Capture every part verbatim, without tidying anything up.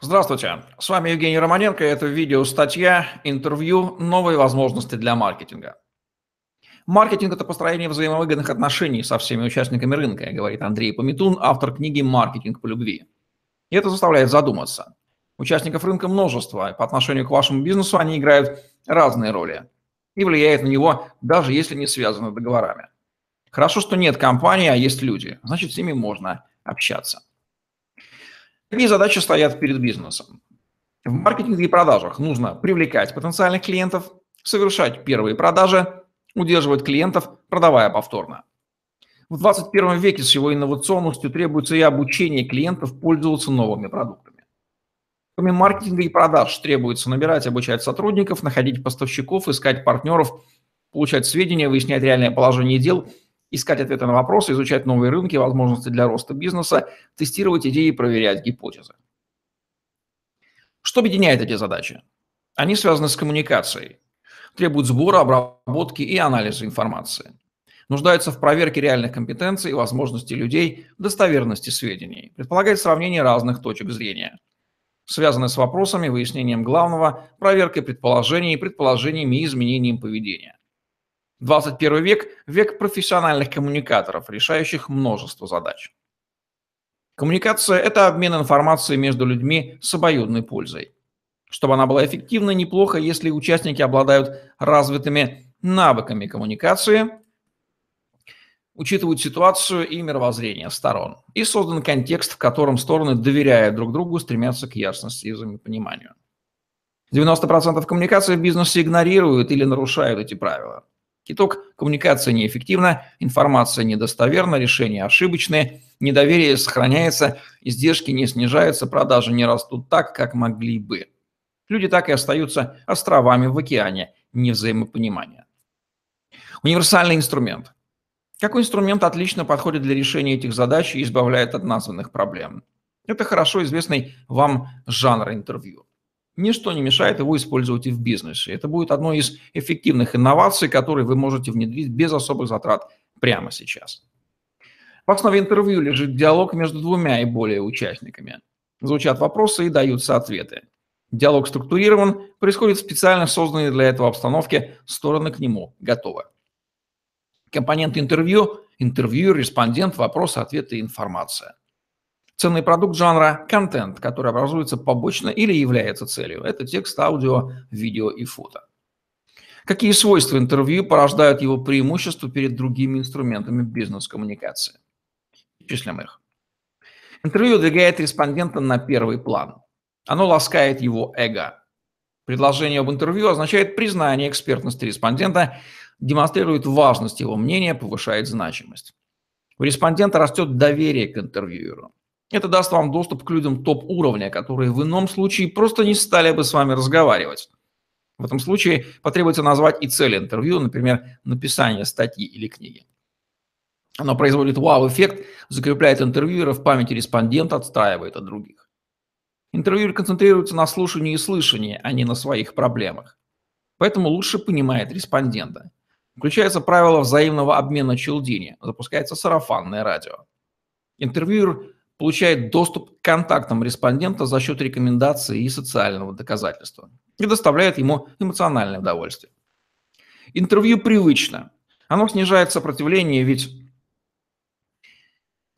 Здравствуйте, с вами Евгений Романенко, это видео-статья, интервью «Новые возможности для маркетинга». Маркетинг – это построение взаимовыгодных отношений со всеми участниками рынка, говорит Андрей Пометун, автор книги «Маркетинг по любви». И это заставляет задуматься. Участников рынка множество, по отношению к вашему бизнесу они играют разные роли и влияют на него, даже если не связаны договорами. Хорошо, что нет компании, а есть люди, значит, с ними можно общаться. Какие задачи стоят перед бизнесом? В маркетинге и продажах нужно привлекать потенциальных клиентов, совершать первые продажи, удерживать клиентов, продавая повторно. В двадцать первом веке с его инновационностью требуется и обучение клиентов пользоваться новыми продуктами. Кроме маркетинга и продаж требуется набирать, обучать сотрудников, находить поставщиков, искать партнеров, получать сведения, выяснять реальное положение дел, искать ответы на вопросы, изучать новые рынки, возможности для роста бизнеса, тестировать идеи, проверять гипотезы. Что объединяет эти задачи? Они связаны с коммуникацией, требуют сбора, обработки и анализа информации, нуждаются в проверке реальных компетенций, возможностей людей, достоверности сведений, предполагает сравнение разных точек зрения, связаны с вопросами, выяснением главного, проверкой предположений, предположениями и изменением поведения. двадцать первый век – век профессиональных коммуникаторов, решающих множество задач. Коммуникация – это обмен информацией между людьми с обоюдной пользой. Чтобы она была эффективной, неплохо, если участники обладают развитыми навыками коммуникации, учитывают ситуацию и мировоззрение сторон, и создан контекст, в котором стороны, доверяя друг другу, стремятся к ясности и взаимопониманию. девяносто процентов коммуникации в бизнесе игнорируют или нарушают эти правила. Итог – коммуникация неэффективна, информация недостоверна, решения ошибочные, недоверие сохраняется, издержки не снижаются, продажи не растут так, как могли бы. Люди так и остаются островами в океане невзаимопонимания. Универсальный инструмент. Какой инструмент отлично подходит для решения этих задач и избавляет от названных проблем? Это хорошо известный вам жанр интервью. Ничто не мешает его использовать и в бизнесе. Это будет одной из эффективных инноваций, которые вы можете внедрить без особых затрат прямо сейчас. В основе интервью лежит диалог между двумя и более участниками. Звучат вопросы и даются ответы. Диалог структурирован, происходит в специально созданной для этого обстановке, стороны к нему готовы. Компоненты интервью – интервью, респондент, вопросы, ответы и информация. Ценный продукт жанра – контент, который образуется побочно или является целью. Это текст, аудио, видео и фото. Какие свойства интервью порождают его преимущества перед другими инструментами бизнес-коммуникации? Перечислим их. Интервью двигает респондента на первый план. Оно ласкает его эго. Предложение об интервью означает признание экспертности респондента, демонстрирует важность его мнения, повышает значимость. У респондента растет доверие к интервьюеру. Это даст вам доступ к людям топ-уровня, которые в ином случае просто не стали бы с вами разговаривать. В этом случае потребуется назвать и цель интервью, например, написание статьи или книги. Оно производит вау-эффект, закрепляет интервьюера в памяти респондента, отстраивает от других. Интервьюер концентрируется на слушании и слышании, а не на своих проблемах. Поэтому лучше понимает респондента. Включается правило взаимного обмена челдини, запускается сарафанное радио. Интервьюер получает доступ к контактам респондента за счет рекомендаций и социального доказательства и доставляет ему эмоциональное удовольствие. Интервью привычно. Оно снижает сопротивление, ведь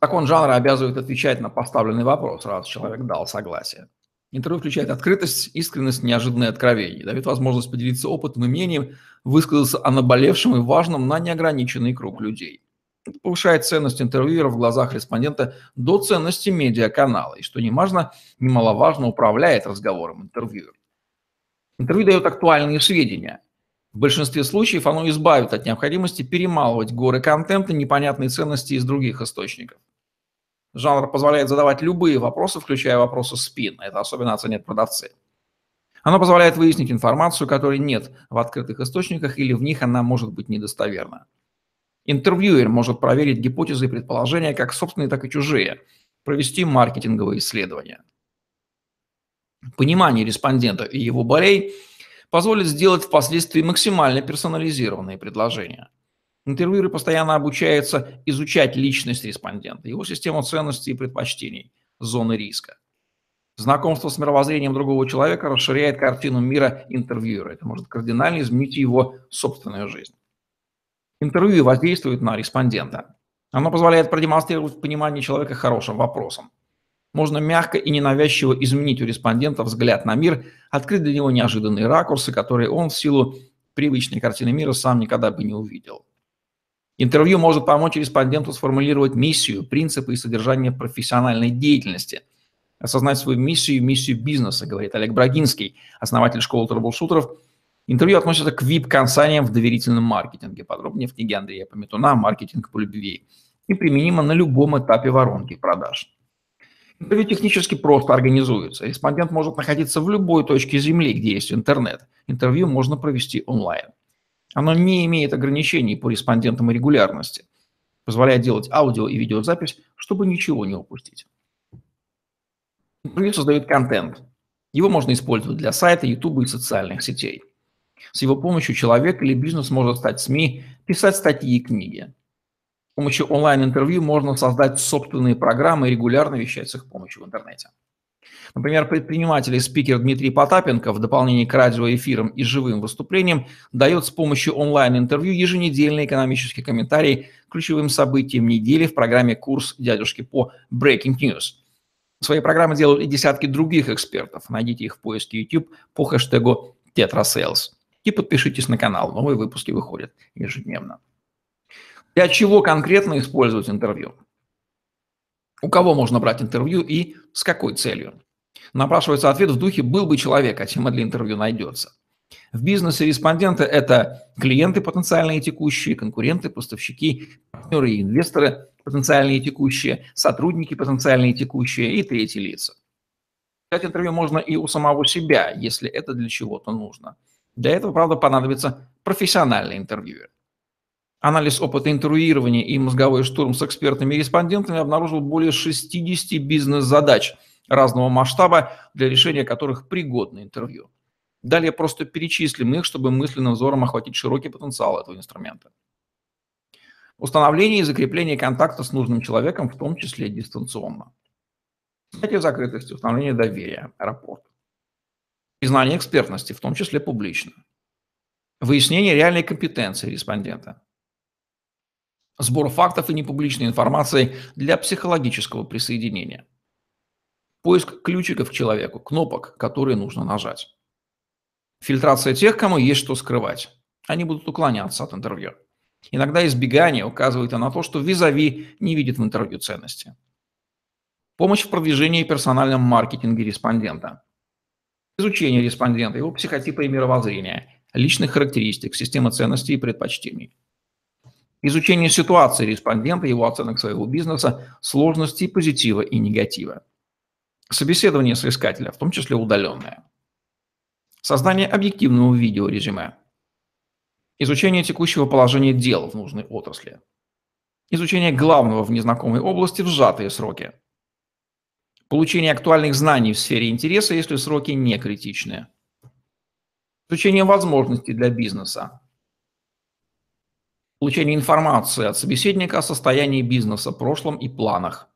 закон жанра обязывает отвечать на поставленный вопрос, раз человек дал согласие. Интервью включает открытость, искренность, неожиданное откровение, дает возможность поделиться опытом и мнением, высказаться о наболевшем и важном на неограниченный круг людей. Это повышает ценность интервьюера в глазах респондента до ценности медиаканала и, что немаловажно, управляет разговором интервьюера. Интервью дает актуальные сведения. В большинстве случаев оно избавит от необходимости перемалывать горы контента, непонятные ценности из других источников. Жанр позволяет задавать любые вопросы, включая вопросы спин. Это особенно оценят продавцы. Оно позволяет выяснить информацию, которой нет в открытых источниках или в них она может быть недостоверна. Интервьюер может проверить гипотезы и предположения как собственные, так и чужие, провести маркетинговые исследования. Понимание респондента и его болей позволит сделать впоследствии максимально персонализированные предложения. Интервьюеры постоянно обучаются изучать личность респондента, его систему ценностей и предпочтений, зоны риска. Знакомство с мировоззрением другого человека расширяет картину мира интервьюера. Это может кардинально изменить его собственную жизнь. Интервью воздействует на респондента. Оно позволяет продемонстрировать понимание человека хорошим вопросом. Можно мягко и ненавязчиво изменить у респондента взгляд на мир, открыть для него неожиданные ракурсы, которые он в силу привычной картины мира сам никогда бы не увидел. Интервью может помочь респонденту сформулировать миссию, принципы и содержание профессиональной деятельности. Осознать свою миссию и миссию бизнеса, говорит Олег Брагинский, основатель школы трэблшутеров. Интервью относится к ви ай пи-касаниям в доверительном маркетинге. Подробнее в книге Андрея Пометуна «Маркетинг по любви» и применимо на любом этапе воронки продаж. Интервью технически просто организуется. Респондент может находиться в любой точке Земли, где есть интернет. Интервью можно провести онлайн. Оно не имеет ограничений по респондентам и регулярности. Позволяет делать аудио и видеозапись, чтобы ничего не упустить. Интервью создает контент. Его можно использовать для сайта, ютуба и социальных сетей. С его помощью человек или бизнес может стать СМИ, писать статьи и книги. С помощью онлайн-интервью можно создать собственные программы и регулярно вещать с их помощью в интернете. Например, предприниматель и спикер Дмитрий Потапенко в дополнение к радиоэфирам и живым выступлениям дает с помощью онлайн-интервью еженедельные экономические комментарии к ключевым событиям недели в программе «Курс дядюшки по breaking news». Свои программы делают и десятки других экспертов. Найдите их в поиске YouTube по хэштегу «Тетрасейлз». И подпишитесь на канал, новые выпуски выходят ежедневно. Для чего конкретно использовать интервью? У кого можно брать интервью и с какой целью? Напрашивается ответ в духе «был бы человек», а тема для интервью найдется. В бизнесе респонденты – это клиенты потенциальные и текущие, конкуренты, поставщики, партнеры и инвесторы потенциальные и текущие, сотрудники потенциальные и текущие и третьи лица. Взять интервью можно и у самого себя, если это для чего-то нужно. Для этого, правда, понадобится профессиональный интервьюер. Анализ опыта интервьюирования и мозговой штурм с экспертами и респондентами обнаружил более шестидесяти бизнес-задач разного масштаба, для решения которых пригодно интервью. Далее просто перечислим их, чтобы мысленным взором охватить широкий потенциал этого инструмента. Установление и закрепление контакта с нужным человеком, в том числе дистанционно. Снятие закрытости, установление доверия, рапорт. Признание экспертности, в том числе публично. Выяснение реальной компетенции респондента. Сбор фактов и непубличной информации для психологического присоединения. Поиск ключиков к человеку, кнопок, которые нужно нажать. Фильтрация тех, кому есть что скрывать. Они будут уклоняться от интервью. Иногда избегание указывает на то, что визави не видит в интервью ценности. Помощь в продвижении и персональном маркетинге респондента. Изучение респондента, его психотипа и мировоззрения, личных характеристик, системы ценностей и предпочтений. Изучение ситуации респондента, его оценок своего бизнеса, сложностей, позитива и негатива. Собеседование соискателя, в том числе удаленное. Создание объективного видеорезюме. Изучение текущего положения дел в нужной отрасли. Изучение главного в незнакомой области в сжатые сроки. Получение актуальных знаний в сфере интереса, если сроки не критичные. Изучение возможностей для бизнеса. Получение информации от собеседника о состоянии бизнеса, прошлом и планах.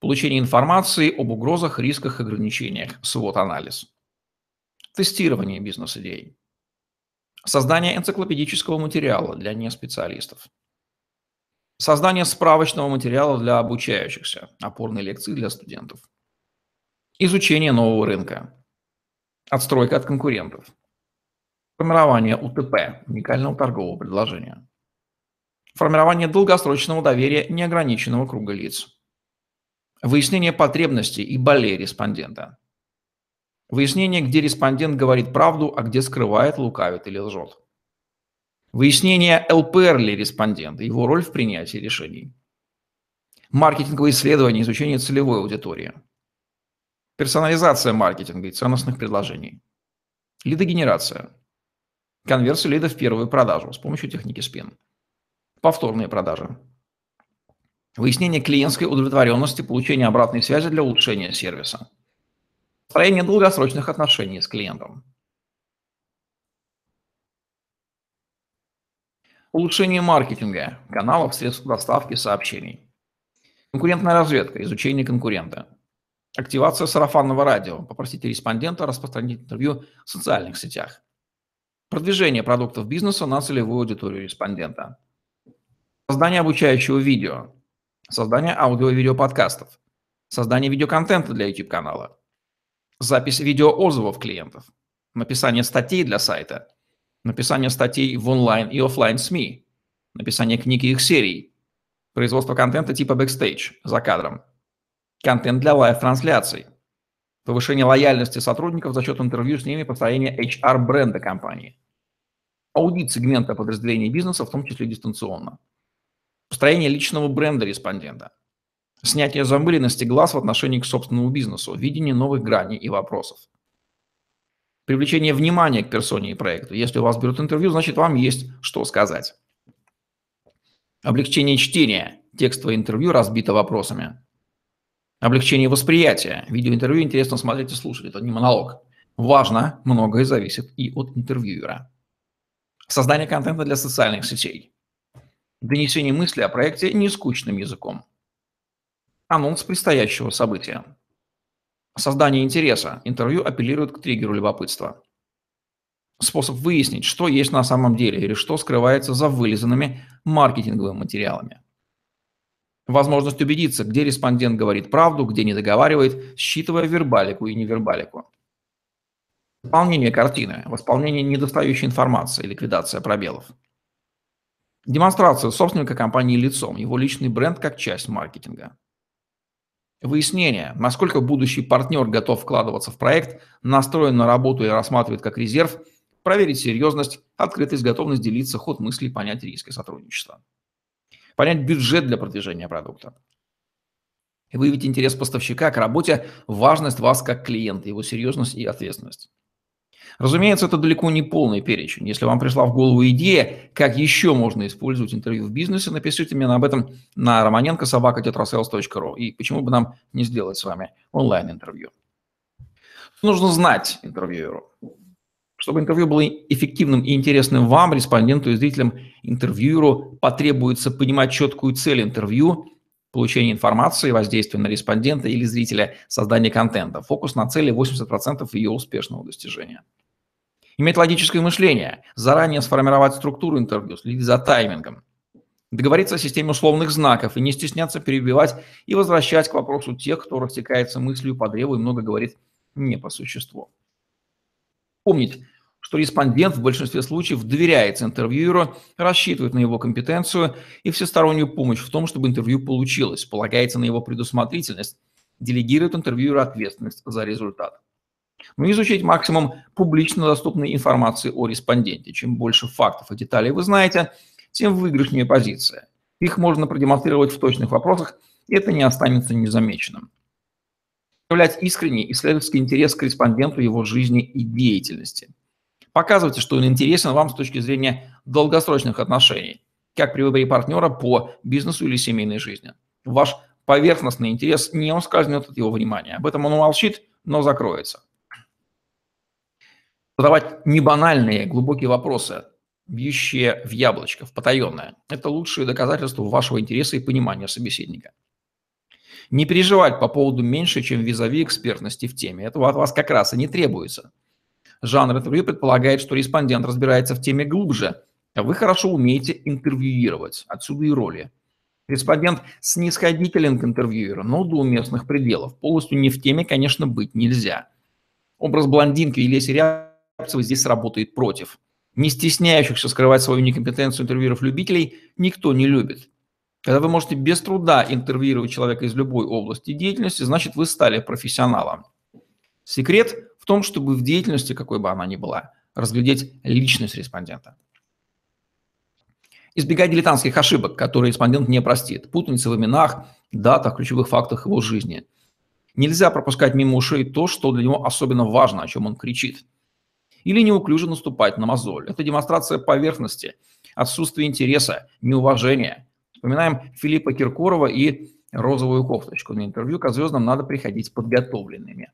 Получение информации об угрозах, рисках, ограничениях. свот-анализ. Тестирование бизнес-идей. Создание энциклопедического материала для неспециалистов. Создание справочного материала для обучающихся, опорные лекции для студентов. Изучение нового рынка. Отстройка от конкурентов. Формирование УТП, уникального торгового предложения. Формирование долгосрочного доверия неограниченного круга лиц. Выяснение потребностей и болей респондента. Выяснение, где респондент говорит правду, а где скрывает, лукавит или лжет. Выяснение эл пэ эр ли респондента, его роль в принятии решений. Маркетинговое исследование, изучение целевой аудитории. Персонализация маркетинга и ценностных предложений. Лидогенерация. Конверсия лида в первую продажу с помощью техники спин. Повторные продажи. Выяснение клиентской удовлетворенности, получение обратной связи для улучшения сервиса. Строение долгосрочных отношений с клиентом. Улучшение маркетинга, каналов, средств доставки, сообщений. Конкурентная разведка, изучение конкурента. Активация сарафанного радио. Попросите респондента распространить интервью в социальных сетях. Продвижение продуктов бизнеса на целевую аудиторию респондента. Создание обучающего видео. Создание аудио- и видеоподкастов. Создание видеоконтента для YouTube-канала. Запись видеоотзывов клиентов. Написание статей для сайта. Написание статей в онлайн и офлайн СМИ. Написание книг и их серий. Производство контента типа бэкстейдж за кадром. Контент для лайв-трансляций. Повышение лояльности сотрудников за счет интервью с ними, построение эйч ар-бренда компании. Аудит сегмента подразделений бизнеса, в том числе дистанционно. Построение личного бренда респондента. Снятие замыленности глаз в отношении к собственному бизнесу, видение новых граней и вопросов. Привлечение внимания к персоне и проекту. Если у вас берут интервью, значит, вам есть что сказать. Облегчение чтения. Текстовое интервью разбито вопросами. Облегчение восприятия. Видеоинтервью интересно смотреть и слушать. Это не монолог. Важно, многое зависит и от интервьюера. Создание контента для социальных сетей. Донесение мысли о проекте нескучным языком. Анонс предстоящего события. Создание интереса. Интервью апеллирует к триггеру любопытства. Способ выяснить, что есть на самом деле или что скрывается за вылизанными маркетинговыми материалами. Возможность убедиться, где респондент говорит правду, где не договаривает, считывая вербалику и невербалику. Восполнение картины, восполнение недостающей информации, ликвидация пробелов. Демонстрация собственника компании лицом, его личный бренд как часть маркетинга. Выяснение, насколько будущий партнер готов вкладываться в проект, настроен на работу и рассматривает как резерв, проверить серьезность, открытость, готовность делиться, ход мыслей, понять риски сотрудничества. Понять бюджет для продвижения продукта. И выявить интерес поставщика к работе, важность вас как клиента, его серьезность и ответственность. Разумеется, это далеко не полный перечень. Если вам пришла в голову идея, как еще можно использовать интервью в бизнесе, напишите мне об этом на romanenko собака тетрасейлз точка ру. И почему бы нам не сделать с вами онлайн-интервью. Что нужно знать интервьюеру? Чтобы интервью было эффективным и интересным вам, респонденту и зрителям, интервьюеру потребуется понимать четкую цель интервью, получение информации, воздействие на респондента или зрителя, создание контента. Фокус на цели восемьдесят процентов ее успешного достижения. Иметь логическое мышление, заранее сформировать структуру интервью, следить за таймингом, договориться о системе условных знаков и не стесняться перебивать и возвращать к вопросу тех, кто растекается мыслью по древу и много говорит не по существу. Помнить, что респондент в большинстве случаев доверяется интервьюеру, рассчитывает на его компетенцию и всестороннюю помощь в том, чтобы интервью получилось, полагается на его предусмотрительность, делегирует интервьюеру ответственность за результат. Но изучить максимум публично доступной информации о респонденте. Чем больше фактов и деталей вы знаете, тем выигрышнее позиция. Их можно продемонстрировать в точных вопросах, и это не останется незамеченным. Проявлять искренний исследовательский интерес к респонденту, его жизни и деятельности. Показывайте, что он интересен вам с точки зрения долгосрочных отношений, как при выборе партнера по бизнесу или семейной жизни. Ваш поверхностный интерес не ускользнет от его внимания. Об этом он умолчит, но закроется. Задавать небанальные, глубокие вопросы, бьющие в яблочко, в потаенное. Это лучшее доказательство вашего интереса и понимания собеседника. Не переживать по поводу меньше, чем визави экспертности в теме. Этого от вас как раз и не требуется. Жанр интервью предполагает, что респондент разбирается в теме глубже, а вы хорошо умеете интервьюировать. Отсюда и роли. Респондент снисходителен к интервьюеру, но до уместных пределов. Полностью не в теме, конечно, быть нельзя. Образ блондинки или сериаловцев здесь работает против. Не стесняющихся скрывать свою некомпетенцию интервьюеров-любителей никто не любит. Когда вы можете без труда интервьюировать человека из любой области деятельности, значит, вы стали профессионалом. Секрет в том, чтобы в деятельности, какой бы она ни была, разглядеть личность респондента. Избегать дилетантских ошибок, которые респондент не простит. Путаница в именах, датах, ключевых фактах его жизни. Нельзя пропускать мимо ушей то, что для него особенно важно, о чем он кричит. Или неуклюже наступать на мозоль. Это демонстрация поверхности, отсутствие интереса, неуважения. Вспоминаем Филиппа Киркорова и розовую кофточку. На интервью к звездам надо приходить подготовленными.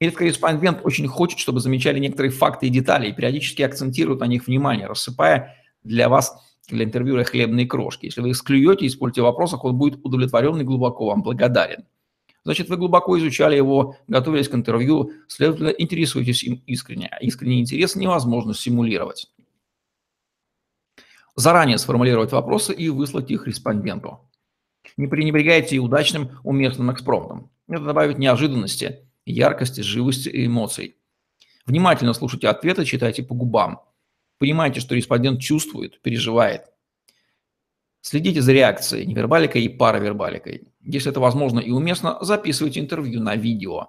Нередко респондент очень хочет, чтобы замечали некоторые факты и детали, и периодически акцентируют на них внимание, рассыпая для вас, для интервьюера, хлебные крошки. Если вы их склюете и используете в вопросах, он будет удовлетворен и глубоко вам благодарен. Значит, вы глубоко изучали его, готовились к интервью, следовательно, интересуетесь им искренне. Искренний интерес невозможно симулировать. Заранее сформулировать вопросы и выслать их респонденту. Не пренебрегайте и удачным, уместным экспромтом. Это добавит неожиданности, яркости, живости и эмоций. Внимательно слушайте ответы, читайте по губам. Понимайте, что респондент чувствует, переживает. Следите за реакцией, невербаликой и паравербаликой. Если это возможно и уместно, записывайте интервью на видео.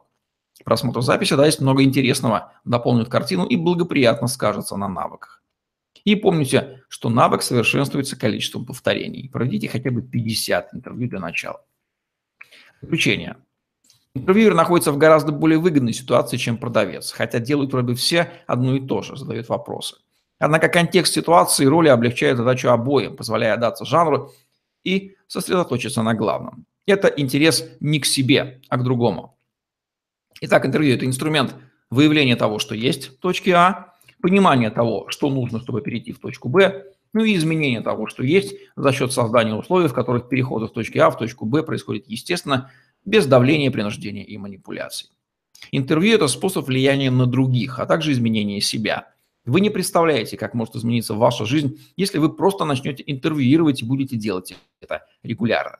Просмотр записи даст много интересного, дополнит картину и благоприятно скажется на навыках. И помните, что навык совершенствуется количеством повторений. Проведите хотя бы пятьдесят интервью для начала. Заключение. Интервьюер находится в гораздо более выгодной ситуации, чем продавец, хотя делают вроде все одно и то же, задают вопросы. Однако контекст ситуации и роли облегчают задачу обоим, позволяя отдаться жанру и сосредоточиться на главном. Это интерес не к себе, а к другому. Итак, интервью – это инструмент выявления того, что есть в точке А, понимания того, что нужно, чтобы перейти в точку Б, ну и изменения того, что есть за счет создания условий, в которых переход из точки А в точку Б происходит естественно, без давления, принуждения и манипуляций. Интервью – это способ влияния на других, а также изменения себя. Вы не представляете, как может измениться ваша жизнь, если вы просто начнете интервьюировать и будете делать это регулярно.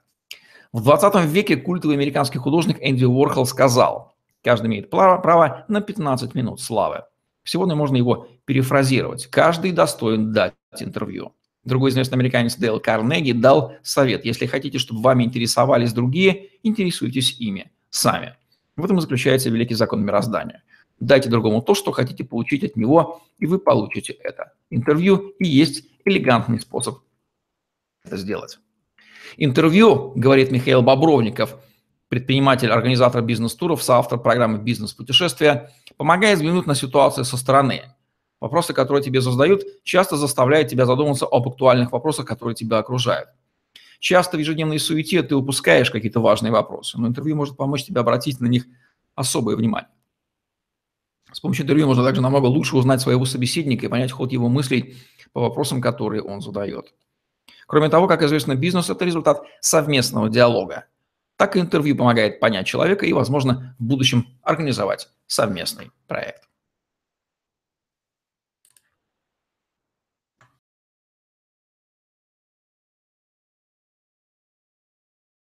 В двадцатом веке культовый американский художник Энди Уорхол сказал: «Каждый имеет право на пятнадцать минут славы». Сегодня можно его перефразировать. Каждый достоин дать интервью. Другой известный американец Дэйл Карнеги дал совет: если хотите, чтобы вами интересовались другие, интересуйтесь ими сами. В этом и заключается великий закон мироздания. Дайте другому то, что хотите получить от него, и вы получите это. Интервью и есть элегантный способ это сделать. Интервью, говорит Михаил Бобровников, предприниматель, организатор бизнес-туров, соавтор программы «Бизнес-путешествия», помогает взглянуть на ситуацию со стороны. Вопросы, которые тебе задают, часто заставляют тебя задуматься об актуальных вопросах, которые тебя окружают. Часто в ежедневной суете ты упускаешь какие-то важные вопросы, но интервью может помочь тебе обратить на них особое внимание. С помощью интервью можно также намного лучше узнать своего собеседника и понять ход его мыслей по вопросам, которые он задает. Кроме того, как известно, бизнес – это результат совместного диалога. Так и интервью помогает понять человека и, возможно, в будущем организовать совместный проект.